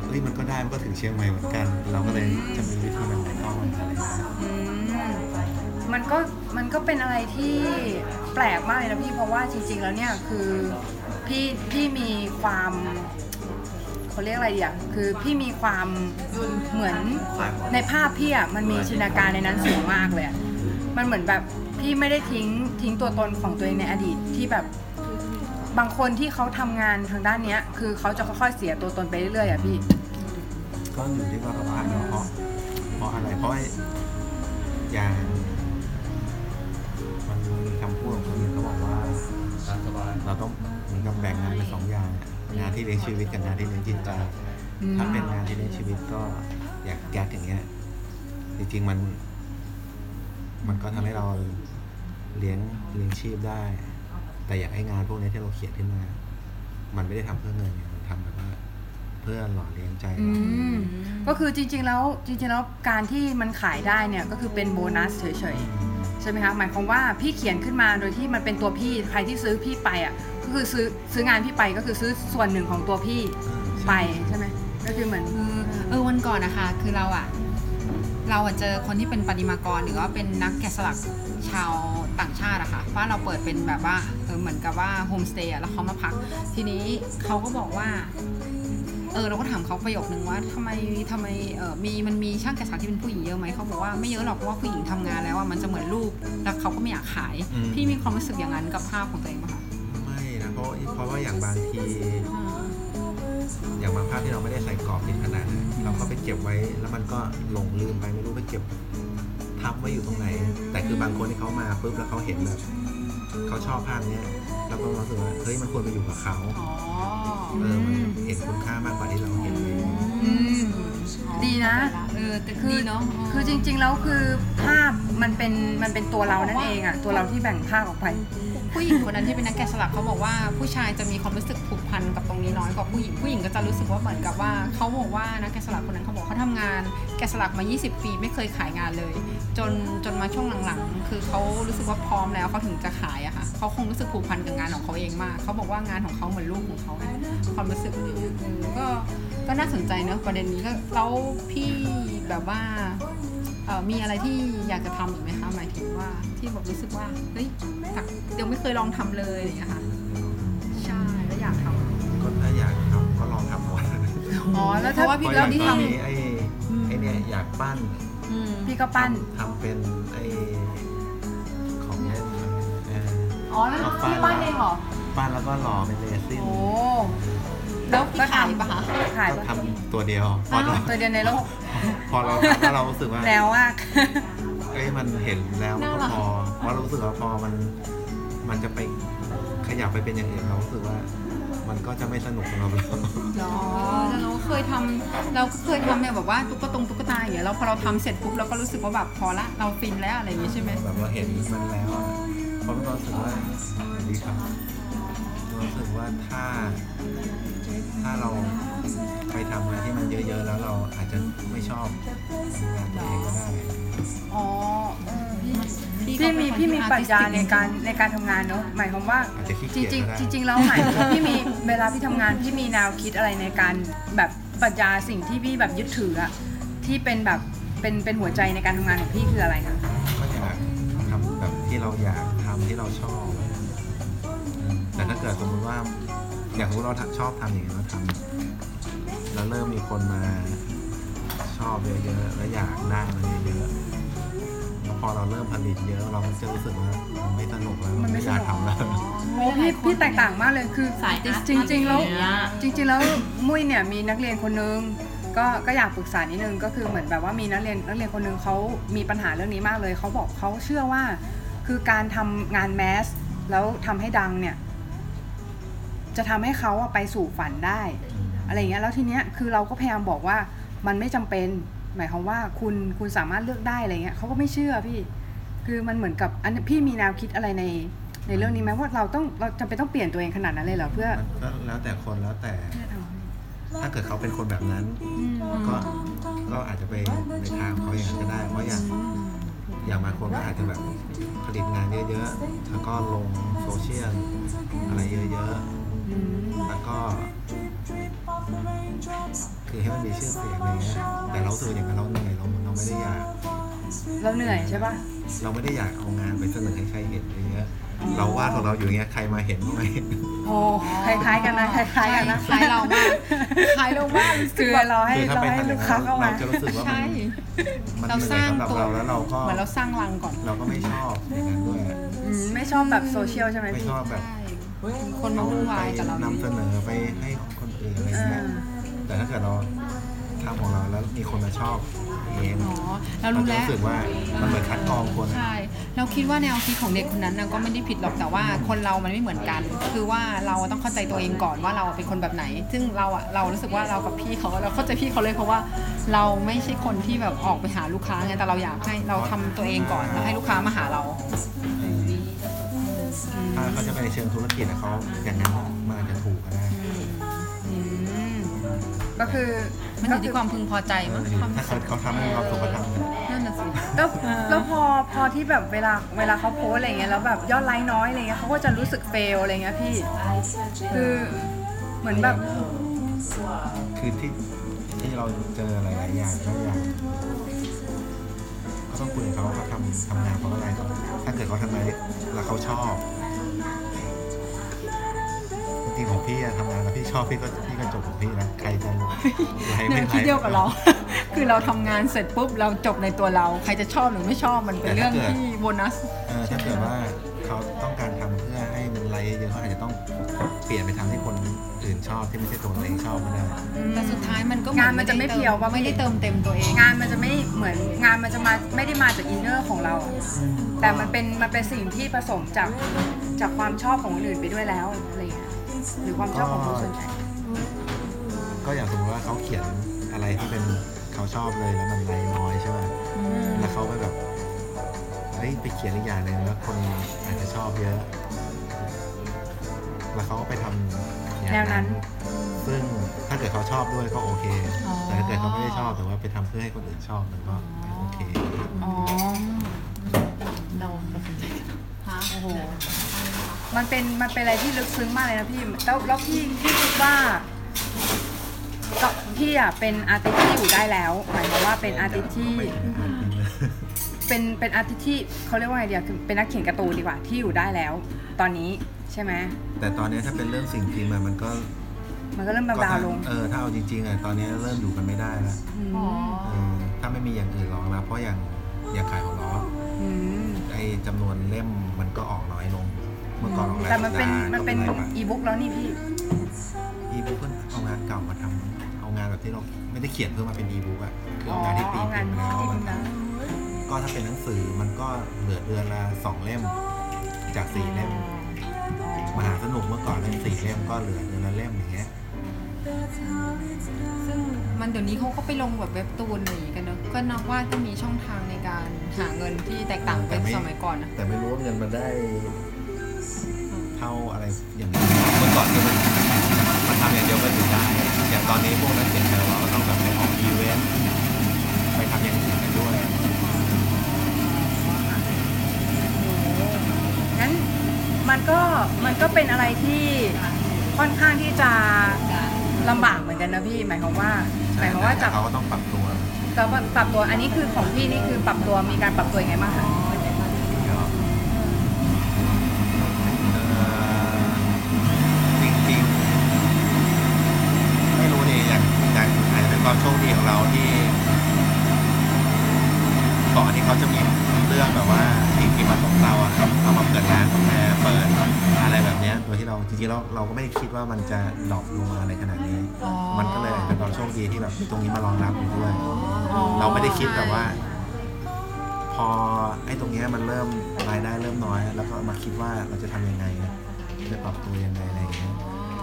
เฮ้ยมันก็ได้มันก็ถึงเชียงใหม่เหมือนกันเราก็เลยจะมีวิธีมันไปต่ออะไรนะมันก็มันก็เป็นอะไรที่แปลกมากเลยนะพี่เพราะว่าจริงๆแล้วเนี่ยคือพี่พี่มีความเขาเรียกอะไรดีอ่ะคือพี่มีความเหมือนในภาพพี่อ่ะมันมีจินตนาการในนั้นสูงมากเลยมันเหมือนแบบพี่ไม่ได้ทิ้งทิ้งตัวตนของตัวเองในอดีตที่แบบบางคนที่เขาทำงานทางด้านเนี้ยคือเขาจะค่อยๆเสียตัวตนไปเรื่อยๆอ่ะพี่ก็อยู่ที่ว่าเราอ่านเพราะเพราะอะไรเพราะอย่างมันมีคำพูดของคนหนึ่งเขาบอกว่าเราต้องเหมือนกับแบ่งงานเป็นสองอย่างงานที่เลี้ยงชีวิตกับงานที่เลี้ยงจิตใจถ้าเป็นงานที่เลี้ยงชีวิตก็อยากแยกอย่างเงี้ยจริงๆมันมันก็ทำให้เราเลี้ยงเลี้ยงชีพได้แต่อยากให้งานพวกนี้ที่เราเขียนขึ้นมามันไม่ได้ทำเพื่อเงินมันทำแบบว่าเพื่อหล่อเลี้ยงใจเราก็คือจริงๆแล้วจริงๆแล้วการที่มันขายได้เนี่ยก็คือเป็นโบนัสเฉยๆใช่ไหมคะหมายความว่าพี่เขียนขึ้นมาโดยที่มันเป็นตัวพี่ใครที่ซื้อพี่ไปอ่ะก็คือซื้อซื้องานพี่ไปก็คือซื้อส่วนหนึ่งของตัวพี่ไปใช่ไหมก็คือเหมือนเออวันก่อนนะคะคือเราอ่ะเราเจอคนที่เป็นประดิมากรหรือว่าเป็นนักแกะสลักชาวต่างชาติอะค่ะว่าเราเปิดเป็นแบบว่าเออเหมือนกับว่าโฮมสเตย์แล้วเขามาพักทีนี้เขาก็บอกว่าเออเราก็ถามเขาประโยคนึงว่าทำไมทำไมเออมีมันมีช่างแกะสลักที่เป็นผู้หญิงเยอะไหมเขาบอกว่าไม่เยอะหรอกเพราะว่าผู้หญิงทำงานแล้วว่ามันจะเหมือนลูกแล้วเขาก็ไม่อยากขายพี่มีความรู้สึกอย่างนั้นกับภาพของตัวเองไหมคะไม่นะเพราะเพราะว่าอย่างบางทีอย่างบางภาพที่เราไม่ได้ใส่กรอบติดขนาดเราก็ไปเก็บไว้แล้วมันก็หลงลืมไปไม่รู้ไปเก็บทับไว้อยู่ตรงไหนแต่คือบางคนที่เขามาปุ๊บแล้วเขาเห็นแบบเขาชอบภาพนี้เราก็รู้สึกว่าเฮ้ยมันควรไปอยู่กับเขาเออมันเห็นคุณค่ามากกว่าที่เราเห็นดีนะเออแต่คือเนาะคือจริงๆแล้วคือภาพมันเป็นมันเป็นตัวเรานั่นเองอ่ะตัวเราที่แบ่งภาพออกไปผู้หญิงคนนั้นที่เป็นนักแกะสลักเขาบอกว่าผู้ชายจะมีความรู้สึกผูกพันกับตรงนี้น้อยกว่าผู้หญิงผู้หญิงก็จะรู้สึกว่าเหมือนกับว่าเขาบอกว่านักแกะสลักคนนั้นเขาบอกเขาทำงานแกะสลักมายี่สิบปีไม่เคยขายงานเลยจนจนมาช่วงหลังๆคือเขารู้สึกว่าพร้อมแล้วเขาถึงจะขายอะค่ะเขาคงรู้สึกผูกพันกับงานของเขาเองมากเขาบอกว่างานของเขาเหมือนลูกของเขาความรู้สึกก็ก็น่าสนใจเนอะประเด็นนี้แล้วพี่แบบว่ามีอะไรที่อยากจะทำอีกไหมคะหมายถึงว่าที่แบบรู้สึกว่าเฮ้ยเดี๋ยวไม่เคยลองทำเลยอย่างเงี้ยค่ะใช่แล้วอยากทำก็ถ้าอยากทำก็ลองทำก่อนอ๋อแล้วถ้าว่าพี่แล้วที่ทำไอ้ไอ้เนี่ยอยากปั้นพี่ก็ปั้นทำเป็นไอ้ของเล่นอ๋อแล้วพี่ปั้นเองเหรอปั้นแล้วก็หล่อเป็นเรซินโอ้แล้วพี่ขายปะคะขายปะทำตัวเดียวพอตัวเดียวในโลกพอเราถ้าเรารู้สึกว่าแล้วอ่ะเอ้ยมันเห็นแล้วมันก็พอเพราะเรารู้สึกว่าพอมันมันจะไปขยับไปเป็นอย่างอื่นเรารู้สึกว่า มันก็จะไม่สนุกสำหรับเราอ๋อแต่เราเคยทำเราเคยทำเนี่ยแบบว่าตุ๊กตงตุ๊กตาอย่างเงี้ยเราพอเราทำเสร็จปุ๊บเราก็รู้สึกว่าแบบพอละเราฟินแล้วอะไรอย่างงี้ใช่ไหมแบบเราเห็นมันแล้วเพราะเรารู้สึกว่าดีครับรู้สึกว่าถ้าถ้าเราไปทำอะไรที่มันเยอะๆแล้วเราอาจจะไม่ชอบงานตัวเองก็ได้อ๋อพี่มีพี่มีปรัชญาในการในการทำงานเนาะหมายความว่าจริงจริงแล้วหมายพี่มีเวลาพี่ทำงานพี่มีแนวคิดอะไรในการแบบปรัชญาสิ่งที่พี่แบบยึดถืออะที่เป็นแบบเป็นเป็นหัวใจในการทำงานของพี่คืออะไรคะก็อยากทำแบบที่เราอยากทำที่เราชอบแต่ถ้าเกิดสมมติว่าอยากรู้เราชอบทำอย่างนี้เราทำแล้วเริ่มมีคนมาชอบเยอะๆแล้วอยากได้มันเยอะพอเราเริ่มผลิตเยอะเราก็จะรู้สึกว่ามันไม่สนุกแล้วมันไม่อยากทำแล้วโอ้พี่พี่แตกต่างมากเลยคือจริงจริงแล้วจริงๆแล้วมุ้ยเนี่ยมีนักเรียนคนนึงก็ก็อยากปรึกษานิดนึงก็คือเหมือนแบบว่ามีนักเรียนนักเรียนคนนึงเขามีปัญหาเรื่องนี้มากเลยเขาบอกเขาเชื่อว่าคือการทำงานแมสแล้วทำให้ดังเนี่ยจะทำให้เขาไปสู่ฝันได้อะไรอย่างเงี้ยแล้วทีเนี้ยคือเราก็พยายามบอกว่ามันไม่จำเป็นหมายความว่าคุณคุณสามารถเลือกได้อะไรเงี้ยเขาก็ไม่เชื่อพี่คือมันเหมือนกับอันพี่มีแนวคิดอะไรในในเรื่องนี้ไหมว่าเราต้องเราจำเป็นต้องเปลี่ยนตัวเองขนาดนั้นเลยเหรอเพื่อแล้วแต่คนแล้วแต่ถ้าเกิดเขาเป็นคนแบบนั้นก็ก็อาจจะไปในทางเขาอย่างนั้นก็ได้เพราะอย่างอย่างบางคนก็อาจจะแบบผลิตงานเยอะๆแล้วก็ลงโซเชียลอะไรเยอะๆแล้วก็คือให้มันมีชื่อเสียงอะไรเงี้ยแต่เราตัวอย่างเราเหนื่อยเราเราไม่ได้อยากเราเหนื่อยใช่ป่ะเราไม่ได้อยากเอางานไปเสนอให้ใครเห็นอะไรเงี้ยเราวาดของเราอยู่เงี้ยใครมาเห็นไหมโอ้คล้ายๆกันนะคล้ายๆกันนะคล้ายเรามากคล้ายเรามากคือเราให้เราให้ลูกค้าเข้ามาเราจะรู้สึกว่ามันมันเราสร้างตัวแล้วเราก็เหมือนเราสร้างรังก่อนเราก็ไม่ชอบอย่างนั้นด้วยไม่ชอบแบบโซเชียลใช่ไหมพี่ไม่ชอบแบบคนมาวุ่นวายกับเรานำเสนอไปให้คนอื่นอะไรเงี้ยแต่ถ้าเกิดเราทำของเราแล้วมีคนมาชอบเองเรารู้แล้วรู้สึกว่ามันเหมือนคัดกรองคนใช่เราคิดว่าแนวคิดของเด็กคนนั้นก็ไม่ได้ผิดหรอกแต่ว่าคนเรามันไม่เหมือนกันคือว่าเราต้องเข้าใจตัวเองก่อนว่าเราเป็นคนแบบไหนซึ่งเราอะเรารู้สึกว่าเรากับพี่เขาเราเข้าใจพี่เขาเลยเพราะว่าเราไม่ใช่คนที่แบบออกไปหาลูกค้าไงแต่เราอยากให้เราทำตัวเองก่อนแล้วให้ลูกค้ามาหาเราถ้าเขาจะไปเชิงธุรกิจนะเขาอย่างนั้นมันอาจจะถูกก็ได้ก็คือมันอยู่ที่ความพึงพอใจมั้งถ้าเกิดเขาทำให้เราตกประทับนั่นน่ะสิแล้วแล้วพอพอที่แบบเวลาเวลาเขาโพสอะไรเงี้ยแล้วแบบยอดไลค์น้อยอะไรเงี้ยเขาก็จะรู้สึกเฟลอะไรเงี้ยพี่คือเหมือนแบบคือที่ที่เราเจอหลายๆอย่างหลายอย่างก็ต้องคุยกับเขาเขาทำทำงานเพราะอะไรถ้าเกิดเขาทำอะไรแล้วเขาชอบจริงของพี่ทำงานแล้วพี่ชอบพี่ก็พี่ก็จบของพี่นะใครจะอะไรไม่ใครเดียวกับเราคือเราทำงานเสร็จปุ๊บเราจบในตัวเราใครจะชอบหรือไม่ชอบมันเป็นเรื่องที่โบนัสถ้าเกิดว่าเขาต้องการทำเพื่อให้มันไลค์เยอะเขาอาจจะต้องเปลี่ยนไปทำให้คนอื่นชอบที่ไม่ใช่ตัวเองชอบก็ได้แต่สุดท้ายมันก็งานมันจะไม่เพียวว่าไม่ได้เติมเต็มตัวเองงานมันจะไม่เหมือนงานมันจะมาไม่ได้มาจากอินเนอร์ของเราแต่มันเป็นมันเป็นสิ่งที่ผสมจากจากความชอบของคนอื่นไปด้วยแล้วอะไรอย่างเงี้ยหรือความชอบของคนส่วนใหญ่ก็อย่างสมมติว่าเขาเขียนอะไรที่เป็นเขาชอบเลยแล้วมันไลค์น้อยใช่ไหมแล้วเขาไปแบบเฮ้ยไปเขียนอีกอย่างนึงแล้วคนอาจจะชอบเยอะแล้วเขาก็ไปทำอย่างนั้นซึ่งถ้าเกิดเขาชอบด้วยก็โอเคแต่ถ้าเกิดเขาไม่ได้ชอบแต่ว่าไปทำเพื่อให้คนอื่นชอบมันก็โอเคอ๋อเราตัดสินใจฮะโอ้โหมันเป็นมันเป็นอะไรที่ลึกซึ้งมากเลยนะพี่แล้วแล้วพี่พี่คิดว่าก็พี่อ่ะเป็นอาร์ติสต์ที่อยู่ได้แล้วหมายความว่าเป็นอาร์ติสต์ที่เป็นเป็นอาร์ติสต์ที่เขาเรียกว่าไงเดียวคือเป็นนักเขียนการ์ตูนดีกว่าที่อยู่ได้แล้วตอนนี้ใช่ไหมแต่ตอนนี้ถ้าเป็นเรื่องสิ่งพิมพ์มันก็มันก็เริ่มดาวลงเออถ้าเอาจริงๆอ่ะตอนนี้เริ่มอยู่กันไม่ได้แล้วถ้าไม่มีอย่างอื่นรองรับเพราะอย่างอย่างขายของล้อไอจำนวนเล่มมันก็ออกน้อยลงแต่มันเป็นมันเป็นอีบุ๊กแล้วนี่พี่อีบุ๊กเพิ่งเอางานเก่ามาทำเอางานแบบที่เราไม่ได้เขียนเพิ่มมาเป็นอีบุ๊กอะคือเอางานที่ตีพิมพ์แล้วก็ถ้าเป็นหนังสือมันก็เหลือเดือนละสองเล่มจากสี่เล่ม มหาสนุกเมื่อก่อนเป็นสี่เล่มก็เหลือเดือนละเล่มอย่างเงี้ยซึ่งมันเดี๋ยวนี้เขาก็ไปลงแบบเว็บตูนอย่างงี้กันเนอะก็นับว่าจะมีช่องทางในการหาเงินที่แตกต่างไปสมัยก่อนนะแต่ไม่รู้ว่าเงินมันได้เท่าอะไรอย่างนี้เมื่อก่อนคือมันมันทำอย่างเดียวก็ถึงได้อย่างตอนนี้พวกนักเขียนแต่เราก็ต้องแบบไปออกอีเวนต์ไปทำอย่างอื่นกันด้วยงั้นมันก็มันก็เป็นอะไรที่ค่อนข้างที่จะลำบากเหมือนกันนะพี่หมายความว่าหมายความว่าจับเขาก็ต้องปรับตัวเราปรับตัวอันนี้คือของพี่นี่คือปรับตัวมีการปรับตัวยังไงบ้างคะความโชคดีของเราที่ก่อนที่เขาจะมีเรื่องแบบว่าที่ที่มาตกเราอะครับเอามาเปิดร้านของแม่เปิดอะไรแบบนี้โดยที่เราจริงๆแล้วเราก็ไม่ได้คิดว่ามันจะดรอปลงมาอะไรขนาดนี้มันก็เลยเป็นความโชคดีที่แบบตรงนี้มารองรับอยู่ด้วยเราไม่ได้คิดแบบว่าพอไอ้ตรงนี้มันเริ่มรายได้เริ่มน้อยแล้วก็มาคิดว่าเราจะทำยังไงจะปรับตัวยังไงอะไรอย่างเงี้ย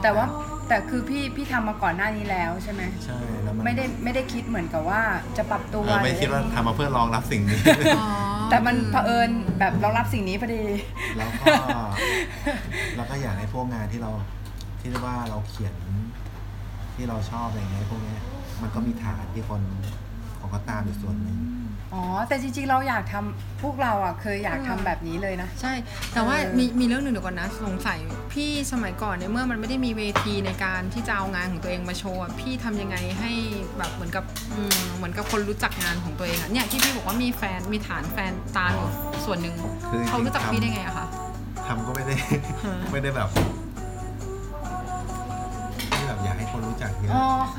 แต่ว่าแต่คือพี่พี่ทำมาก่อนหน้านี้แล้วใช่ไหมใช่แล้วไม่ได้ไม่ได้คิดเหมือนกับว่าจะปรับตัวไม่คิดว่าทำมาเพื่อรองรับสิ่งนี้ แต่มันเผอิญแบบรองรับสิ่งนี้พอดีแล้วก็ แล้วก็อยากให้พวกงานที่เราที่ว่าเราเขียนที่เราชอบอะไรอย่างเงี้ยพวกนี้มันก็มีฐานที่คนของก็ตามอยู่ส่วนนึงอ๋อแต่จริงๆเราอยากทำพวกเราอ่ะเคยอยากทำแบบนี้เลยนะใช่แต่ว่ามีมีเรื่องหนึ่งเดี๋ยวก่อนนะสงสัยพี่สมัยก่อนเนี่ยเมื่อมันไม่ได้มีเวทีในการที่จะเอางานของตัวเองมาโชว์พี่ทำยังไงให้แบบเหมือนกับเหมือนกับคนรู้จักงานของตัวเองอ่ะเนี่ยที่พี่บอกว่ามีแฟนมีฐานแฟนตาอยู่ส่วนหนึ่งเขารู้จักพี่ได้ไงอะคะทำก็ไม่ได้ไม่ได้แบบอยากให้คนรู้จักเยอะ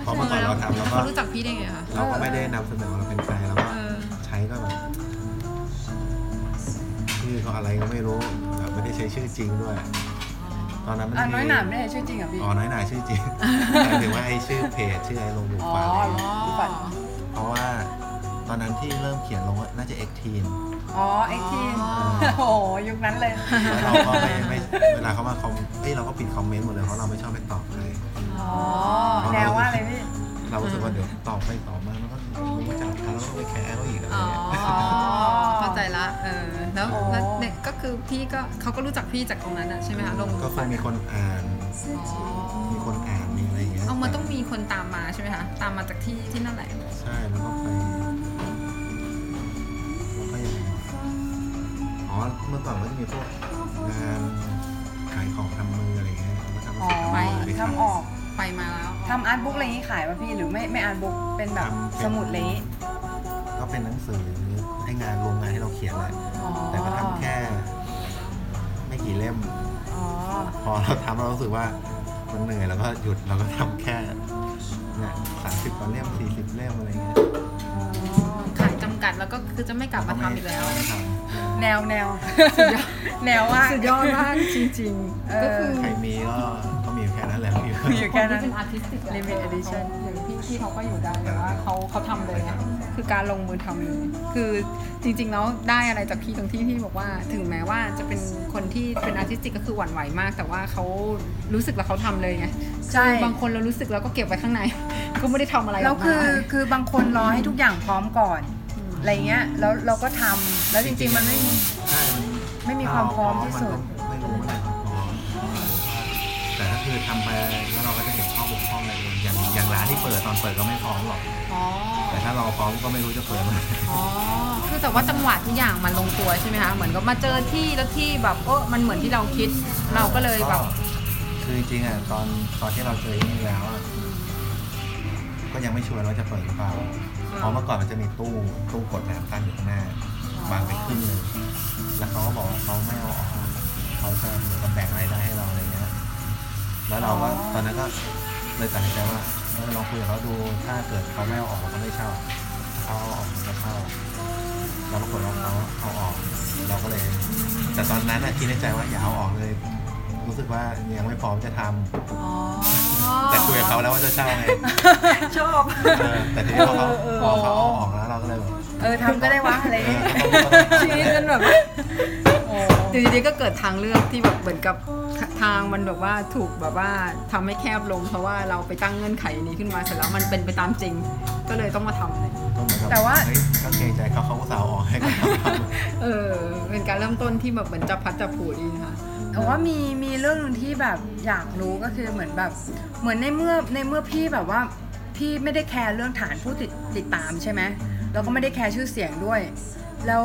พอเมื่อก่อนเราทำแล้วก็รู้จักพี่ได้ไงคะเราก็ไม่ได้นำเสนอเราเป็นใครแล้วก็ใช้ก็แบบชื่อเขาอะไรก็ไม่รู้แบบไม่ได้ใช้ชื่อจริงด้วยตอนนั้นมันน้อยหนาไม่ได้ชื่อจริงอ่ะพี่อ๋อน้อยหนาชื่อจริงหมายถึงว่าไอ้ชื่อเพจชื่ออะไรลงบุกฝันเพราะว่าตอนนั้นที่เริ่มเขียนลงน่าจะ X Team อ๋อ X Team โอ้ยยุคนั้นเลยเราก็ไม่ไม่เวลาเขามาคอมเอ้ยเราก็ปิดคอมเมนต์หมดเลยเพราะเราไม่ชอบไปตอบเลยอ๋อแนวว่าอะไรพี่เรารู้สึกว่าเดี๋ยวตอบไปตอบมาแล้วก็ไม่จับแล้วก็ไปแคร์เขาอีกอะไรอย่างเงี้ยอ๋อเข้าใจละเออแล้วเนี่ยก็คือพี่ก็เขาก็รู้จักพี่จากตรงนั้นอ่ะใช่ไหมคะลงก็คงมีคนอ่านมีคนอ่านมีอะไรอย่างเงี้ยเอามันต้องมีคนตามมาใช่ไหมคะตามมาจากที่ที่นั่นแหละใช่แล้วก็ไปแล้วก็ยังอ๋อเมื่อก่อนก็จะมีพวกงานขายของทำมืออะไรอย่างเงี้ยอ๋อไปทำออกไปมาแล้วทำอาร์ตบุ๊กอะไรนี้ขายป่ะพี่หรือไม่ไม่อาร์ตบุ๊กเป็นแบบสมุดอะไรนี้ก็เป็นหนังสือให้งานลงงานให้เราเขียนแหละแต่ก็ทำแค่ไม่กี่เล่มพอเราทำเรารู้สึกว่ามันเหนื่อยแล้วก็หยุดเราก็ทำแค่เนี่ยสามสิบกว่าเล่มสี่สิบเล่มอะไรเงี้ยขายจำกัดแล้วก็คือจะไม่กลับมาทำอีกแล้วแนวแนวแนวว่าสุดยอดมากจริงๆก็คือใครมีก็มีแค่นั้นแหละมีอยู่แค่นั้นเป็นอาร์ติสติกลิมิเต็ดเอดิชั่นอย่างพี่ที่เขาก็อยู่ได้แต่ว่าเขาเขาทำเลยไงคือการลงมือทำเลยคือจริงๆแล้วได้อะไรจากพี่ตรงที่พี่บอกว่าถึงแม้ว่าจะเป็นคนที่เป็นอาร์ติสติกก็คือหวั่นไหวมากแต่ว่าเขารู้สึกแล้วเขาทำเลยไงใช่บางคนเรารู้สึกแล้วก็เก็บไว้ข้างในก็ไม่ได้ทำอะไรแล้วคือคือบางคนรอให้ทุกอย่างพร้อมก่อนอะไรเงี้ยแล้วเราก็ทำแล้วจริงๆมันไม่มีไม่มีความพร้อมที่สุดแต่ถ้าคือทำไปแล้วเราก็จะเห็นข้อบกพร่องอะไรเองอย่างอย่างร้านที่เปิดตอนเปิดก็ไม่พร้อมหรอกแต่ถ้าเราพร้อมก็ไม่รู้จะเปิดเมื่อไหร่คือแต่ว่าจังหวะทุกอย่างมันลงตัวใช่ไหมคะเหมือนกับมาเจอที่แล้วที่แบบเออมันเหมือนที่เราคิดเราก็เลยแบบคือจริงอ่ะตอนตอนที่เราเจอที่นี่แล้วก็ยังไม่ชัวร์ว่าจะเปิดหรือเปล่าเพราะเมื่อก่อนมันจะมีตู้ตู้กดน้ำตั้งอยู่ข้างหน้าบางไปขึ้นหนึ่งแล้วเขาก็บอกเขาไม่เอาออกเขาจะเหมือนกับแบ่งรายได้ให้เราอะไรเงี้ยแล้วเราก็ตอนนั้นก็เลยตัดสินใจว่าลองคุยกับเขาดูถ้าเกิดเขาไม่เอาออกเขาไม่เช่าเขาเอาออกก็เช่าเราก็กดลองเขาเอาออกเราก็เลยแต่ตอนนั้นคิดในใจว่าอย่าเอาออกเลยรู้สึกว่ายังไม่พร้อมจะทำแต่คุยกับเขาแล้วว่าจะเช่าไงชอบแต่ทีนี้พอเขาพอเขาเอาออกแล้วเราก็เลยแบบเออทำก็ได้วะอะไรชีวิตมันแบบโอ้ อยู่ดีๆก็เกิดทางเลือกที่แบบเหมือนกับทางมันแบบว่าถูกแบบว่าทำให้แคบลงเพราะว่าเราไปตั้งเงื่อนไขนี้ขึ้นมาเสร็จแล้วมันเป็นไปตามจริงก็เลยต้องมาทำเลยแต่ว่าก็เกรงใจเขาเขาก็สาวออกให้กันเออเป็นการเริ่มต้นที่แบบเหมือนจับพัดจับผูดีนะคะแต่ว่ามีมีเรื่องนึงที่แบบอยากรู้ก็คือเหมือนแบบเหมือนในเมื่อในเมื่อพี่แบบว่าพี่ไม่ได้แคร์เรื่องฐานผู้ติดติดตามใช่ไหมแล้วก็ไม่ได้แคร์ชื่อเสียงด้วยแล้ว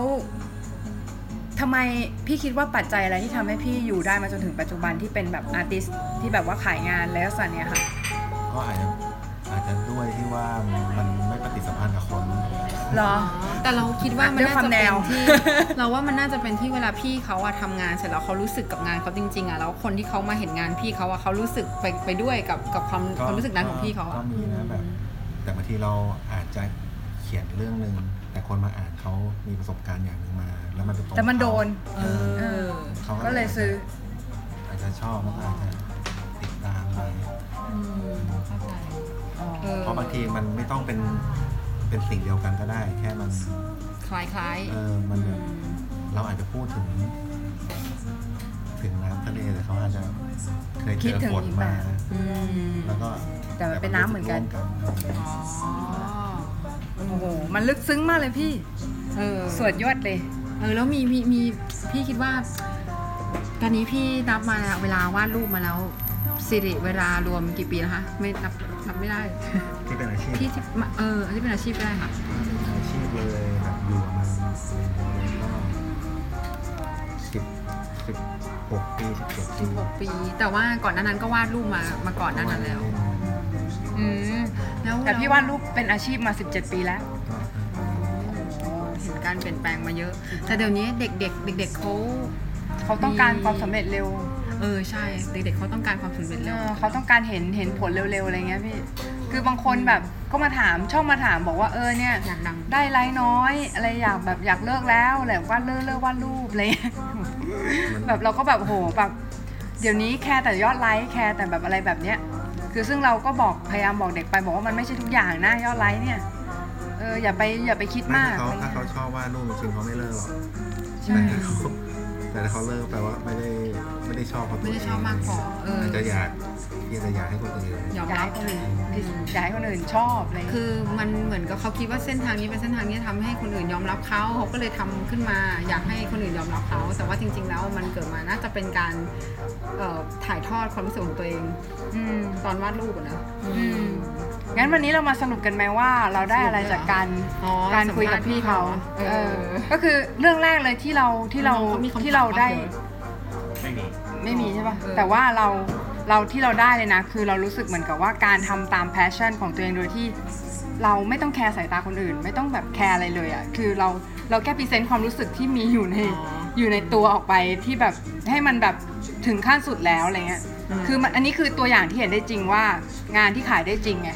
ทำไมพี่คิดว่าปัจจัยอะไรที่ทำให้พี่อยู่ได้มาจนถึงปัจจุบันที่เป็นแบบอาร์ติสต์ที่แบบว่าขายงานแล้วสันเนี่ยค่ะก็อาจจะอาจจะด้วยที่ว่ามันไม่ปฏิสัมพันธ์กับคนหรอแต่เราคิดว่ามันน่าจะเป็นที่เราว่ามันน่าจะเป็นที่เวลาพี่เขาอะทำงานเสร็จแล้วเขารู้สึกกับงานเขาจริงๆอะแล้วคนที่เขามาเห็นงานพี่เขาอะเขารู้สึกไปไปด้วยกับกับความความรู้สึกนั้นของพี่เขาก็มีนะแบบแต่บางทีเราอาจจะเขียนเรื่องนึงแต่คนมาอ่านเขามีประสบการณ์อย่างนึงมาแล้วมันแต่มันโดนเออก็เลยซื้ออาจจะชอบแล้วก็อาจจะติดตามไปเพราะบางทีมันไม่ต้องเป็นเป็นสิ่งเดียวกันก็ได้แค่มันคล้ายๆเออมันเราอาจจะพูดถึงถึงน้ำทะเลแต่เขาอาจจะเคยเจอฝนมาแล้วก็แต่มันเป็นน้ำเหมือนกันโอ้โหมันลึกซึ้งมากเลยพี่เออสวดยอดเลยเออแล้วมีมีมีพี่คิดว่าตอนนี้พี่นับมาเวลาวาดรูปมาแล้วสิริเวลารวมกี่ปีแล้วคะไม่นับนับไม่ได้ที่เป็นอาชีพที่เออที่เป็นอาชีพได้ค่ะอาชีพเลยแบบอยู่มาสิบสิบหกปีสิบเจ็ดสิบหกปีแต่ว่าก่อนนั้นนั้นก็วาดรูปมามาก่อนนั้นนั้นแล้วอืมแต่พี่วาดรูปเป็นอาชีพมาสิบเจ็ดปีแล้วเห็นการเปลี่ยนแปลงมาเยอะแต่เดี๋ยวนี้เด็กๆเด็กๆเขาเขาต้องการความสำเร็จเร็วเออใช่เด็กๆเขาต้องการความสำเร็จเร็วเขาต้องการเห็นเห็นผลเร็วๆอะไรเงี้ยพี่คือบางคนแบบก็มาถามชอบมาถามบอกว่าเออเนี่ยได้ไลค์น้อยอะไรอยากแบบอยากเลิกแล้วอะไรวาดเลิกเลิกวาดรูปอะไรแบบเราก็แบบโหแบบเดี๋ยวนี้แคร์แต่ยอดไลค์แคร์แต่แบบอะไรแบบเนี้ยคือซึ่งเราก็บอกพยายามบอกเด็กไปบอกว่ามันไม่ใช่ทุกอย่างนะยอดไลค์เนี่ยเอออย่าไปอย่าไปคิดมากถ้าเขาชอบว่านู่นจริงเขาไม่เลิกหรอกแต่ถ้าเขาเลิกแปลว่าไม่ได้ไม่ได้ชอบเขาไม่ได้ชอบมากพอเออจะอยากยังจะอยากให้คนอื่นอยากให้คนอื่นอยากให้คนอื่นชอบเลยคือมันเหมือนกับเขาคิดว่าเส้นทางนี้เป็นเส้นทางนี้ทำให้คนอื่นยอมรับเขาเขาก็เลยทำขึ้นมาอยากให้คนอื่นยอมรับเขาแต่ว่าจริงๆแล้วมันเกิดมาน่าจะเป็นการถ่ายทอดความรู้สึกของตัวเองตอนวาดรูปนะงั้นวันนี้เรามาสรุปกันไหมว่าเราได้อะไรจากการการคุยกับพี่เขาก็คือเรื่องแรกเลยที่เราที่เราที่เราได้ไม่มีไม่มีใช่ป่ะแต่ว่าเราเราที่เราได้เลยนะคือเรารู้สึกเหมือนกับว่าการทำตามแพชชั่นของตัวเองโดยที่เราไม่ต้องแคร์สายตาคนอื่นไม่ต้องแบบแคร์อะไรเลยอ่ะคือเราเราแค่พรีเซนต์ความรู้สึกที่มีอยู่ในอยู่ในตัวออกไปที่แบบให้มันแบบถึงขั้นสุดแล้วอะไรเงี้ยคือมันอันนี้คือตัวอย่างที่เห็นได้จริงว่างานที่ขายได้จริงไง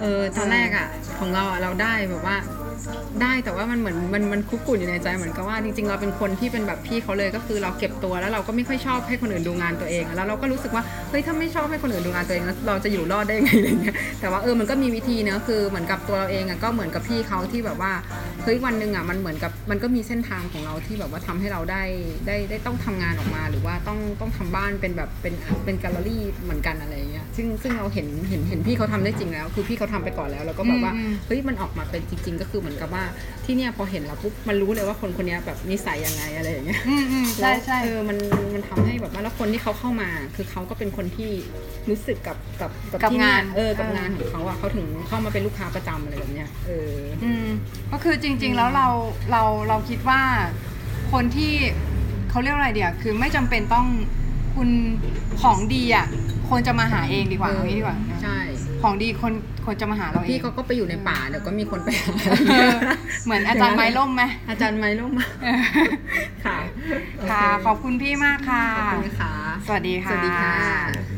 เออตอนแรกอ่ะของเราเราได้แบบว่าได้แต่ว่ามันเหมือนมันมันคุกกุ่นอยู่ในใจเหมือนกับว่าจริงๆเราเป็นคนที่เป็นแบบพี่เขาเลยก็คือเราเก็บตัวแล้วเราก็ไม่ค่อยชอบให้คนอื่นดูงานตัวเองแล้วเราก็รู้สึกว่าเฮ้ยถ้าไม่ชอบให้คนอื่นดูงานตัวเองเราจะอยู่รอดได้ไงอะไรเงี้ยแต่ว่าเออมันก็มีวิธีเนอะคือเหมือนกับตัวเราเองอ่ะก็เหมือนกับพี่เขาที่แบบว่าเฮ้ยวันนึงอ่ะมันเหมือนกับมันก็มีเส้นทางของเราที่แบบว่าทำให้เราได้ได้ได้ต้องทำงานออกมาหรือว่าต้องต้องทำบ้านเป็นแบบเป็นเป็นแกลเลอรี่เหมือนกันอะไรเงี้ยซึ่งซึ่งเราเห็นเห็นเห็นพี่เขาทำได้จริงแล้วคือพี่เขาทำไปก่อนแล้วเราก็แบบว่าเฮ้ยมันออกมาเป็นจริงๆก็คือเหมือนกับว่าที่เนี่ยพอเห็นเราปุ๊บมันรู้เลยว่าคนคนนี้แบบนิสัยยังไงอะไรอย่างเงี้ยใช่ใช่เออมันมันทำให้แบบว่าแล้วคนที่เขาเข้ามาคือเขาก็เป็นคนที่รู้สึกกับกับกับงานเออกับงานของเขาอ่ะเขาถึงเข้ามาเป็นลูกค้าประจำอะไรแบบเนี้ยเอออืมก็คือจริงๆแล้วเราเราเราคิดว่าคนที่เขาเรียกอะไรเดี๋ยวคือไม่จำเป็นต้องคุณของดีอ่ะคนจะมาหาเองดีกว่าอย่างนี้ดีกว่าใช่ของดีคนคนจะมาหาเราเองพี่เขาก็ไปอยู่ในป่าเดี๋ยวก็มีคนไปเหมือนอาจารย์ไม้ล่มไหมอาจารย์ไม้ล่มค่ะค่ะขอบคุณพี่มากค่ะขอบคุณค่ะสวัสดีค่ะสวัสดีค่ะ